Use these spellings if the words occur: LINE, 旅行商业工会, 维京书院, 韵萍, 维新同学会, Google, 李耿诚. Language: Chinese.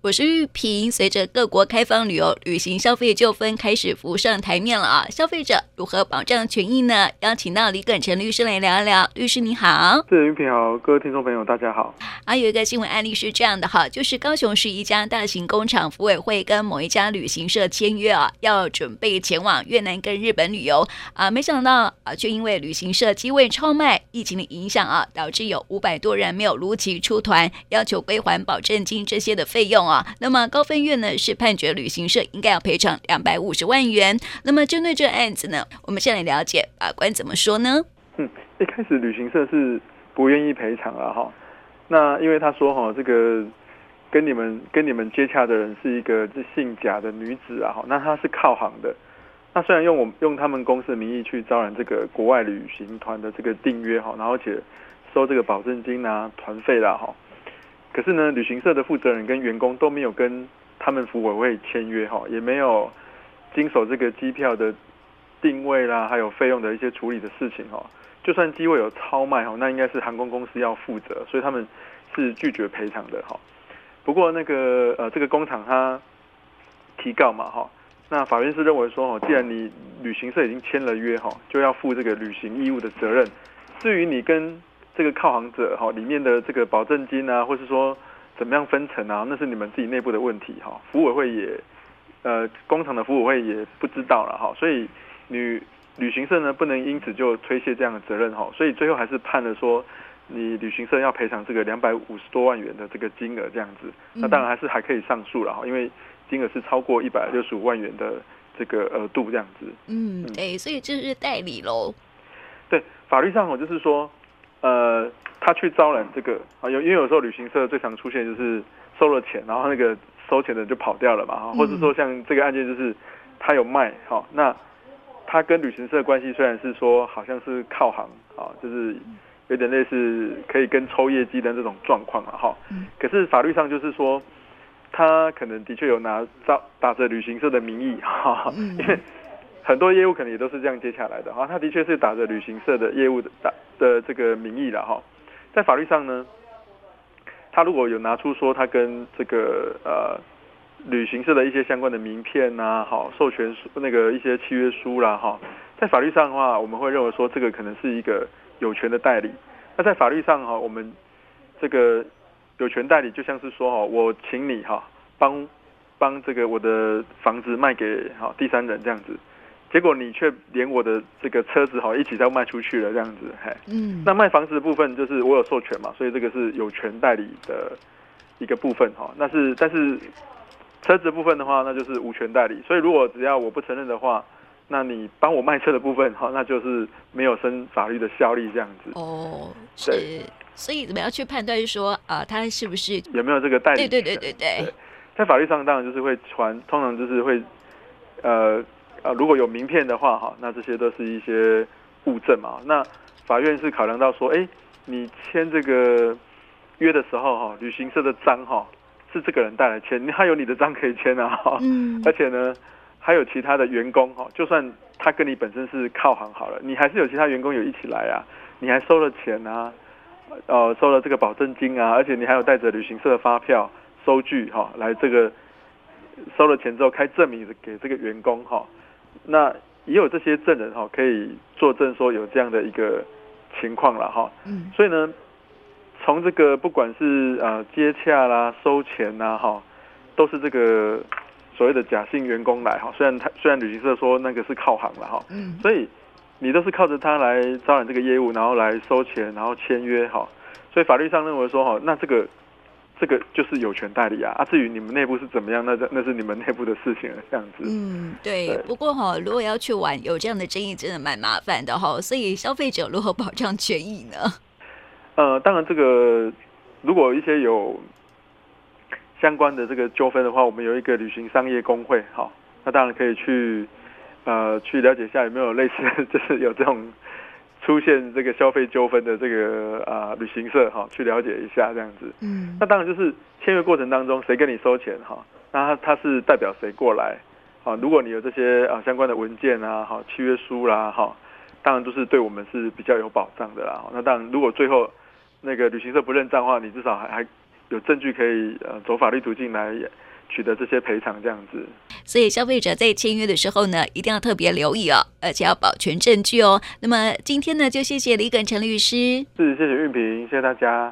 我是玉萍。随着各国开放旅游，旅行消费纠纷开始浮上台面了啊！消费者如何保障权益呢？邀请到李耿诚律师来聊一聊。律师你好。是玉萍好，各位听众朋友大家好。啊，有一个新闻案例是这样的哈，就是高雄市一家大型工厂福委会跟某一家旅行社签约啊，要准备前往越南跟日本旅游啊，没想到啊，却因为旅行社机位超卖，疫情的影响啊，导致有500多人没有如期出团，要求归还保证金这些的费用。那么高分院呢是判决旅行社应该要赔偿250万元。那么针对这案子呢，我们先来了解法官怎么说呢？一开始旅行社是不愿意赔偿了哈。那因为他说哈，这个跟你们接洽的人是一个姓贾的女子啊，那她是靠航的。那虽然用他们公司的名义去招揽这个国外旅行团的这个订约哈，然后且收这个保证金啊、团费啦哈。可是呢，旅行社的负责人跟员工都没有跟他们福委会签约哈，也没有经手这个机票的定位啦，还有费用的一些处理的事情哈。就算机位有超卖哈，那应该是航空公司要负责，所以他们是拒绝赔偿的哈。不过那个这个工厂他提告嘛哈，那法院是认为说哈，既然你旅行社已经签了约哈，就要负这个履行义务的责任。至于你跟这个靠航者哈里面的这个保证金啊，或是说怎么样分成啊，那是你们自己内部的问题哈。福委会也工厂的福委会也不知道了哈，所以旅行社呢不能因此就推卸这样的责任哈，所以最后还是判了说你旅行社要赔偿这个250多万元的这个金额这样子。那当然还可以上诉了哈，因为金额是超过165万元的这个额度这样子。所以这是代理喽。对，法律上就是说。他去招揽这个啊，因为有时候旅行社最常出现就是收了钱，然后那个收钱的人就跑掉了嘛，或者说像这个案件就是他有卖哈，那他跟旅行社关系虽然是说好像是靠航啊，就是有点类似可以跟抽业绩的这种状况了哈，可是法律上就是说他可能的确有打着旅行社的名义哈，因为很多业务可能也都是这样接下来的哈，他的确是打着旅行社的业务的这个名义了哈。在法律上呢，他如果有拿出说他跟这个旅行社的一些相关的名片啊，好授权那个一些契约书啦哈，在法律上的话，我们会认为说这个可能是一个有权的代理。那在法律上哈，我们这个有权代理就像是说哈，我请你哈帮这个我的房子卖给好第三人这样子。结果你却连我的这个车子一起都卖出去了这样子，那卖房子的部分就是我有授权嘛，所以这个是有权代理的一个部分哈。那是但是车子部分的话，那就是无权代理。所以如果只要我不承认的话，那你帮我卖车的部分哈，那就是没有生法律的效力这样子。哦，是。所以怎么样去判断说他是不是有没有这个代理？对。在法律上当然就是会通常就是会如果有名片的话哈，那这些都是一些物证嘛。那法院是考量到说，你签这个约的时候哈，旅行社的章哈是这个人带来签，他有你的章可以签啊。而且呢，还有其他的员工哈，就算他跟你本身是靠航好了，你还是有其他员工有一起来啊，你还收了钱啊，收了这个保证金啊，而且你还有带着旅行社的发票、收据哈来这个收了钱之后开证明给这个员工哈。那也有这些证人哈，可以作证说有这样的一个情况了哈。所以呢，从这个不管是接洽啦、收钱啦哈，都是这个所谓的假性员工来哈。虽然旅行社说那个是靠航了哈，所以你都是靠着他来招揽这个业务，然后来收钱，然后签约哈。所以法律上认为说哈，那这个就是有权代理啊，至于你们内部是怎么样，那是你们内部的事情了，这样子。对。不过哈，如果要去玩有这样的争议，真的蛮麻烦的哈。所以消费者如何保障权益呢？当然这个如果一些有相关的这个纠纷的话，我们有一个旅行商业工会哈，那当然可以去了解一下有没有类似就是有这种。出现这个消费纠纷的这个旅行社哈，去了解一下这样子。那当然就是签约过程当中谁跟你收钱哈，那他是代表谁过来啊？如果你有这些相关的文件啊，哈，契约书啦，哈，当然就是对我们是比较有保障的啦。那当然，如果最后那个旅行社不认账的话，你至少还有证据可以走法律途径来取得这些赔偿这样子。所以消费者在签约的时候呢，一定要特别留意哦，而且要保全证据哦。那么今天呢，就谢谢李耿诚律师。是，谢谢韵萍，谢谢大家。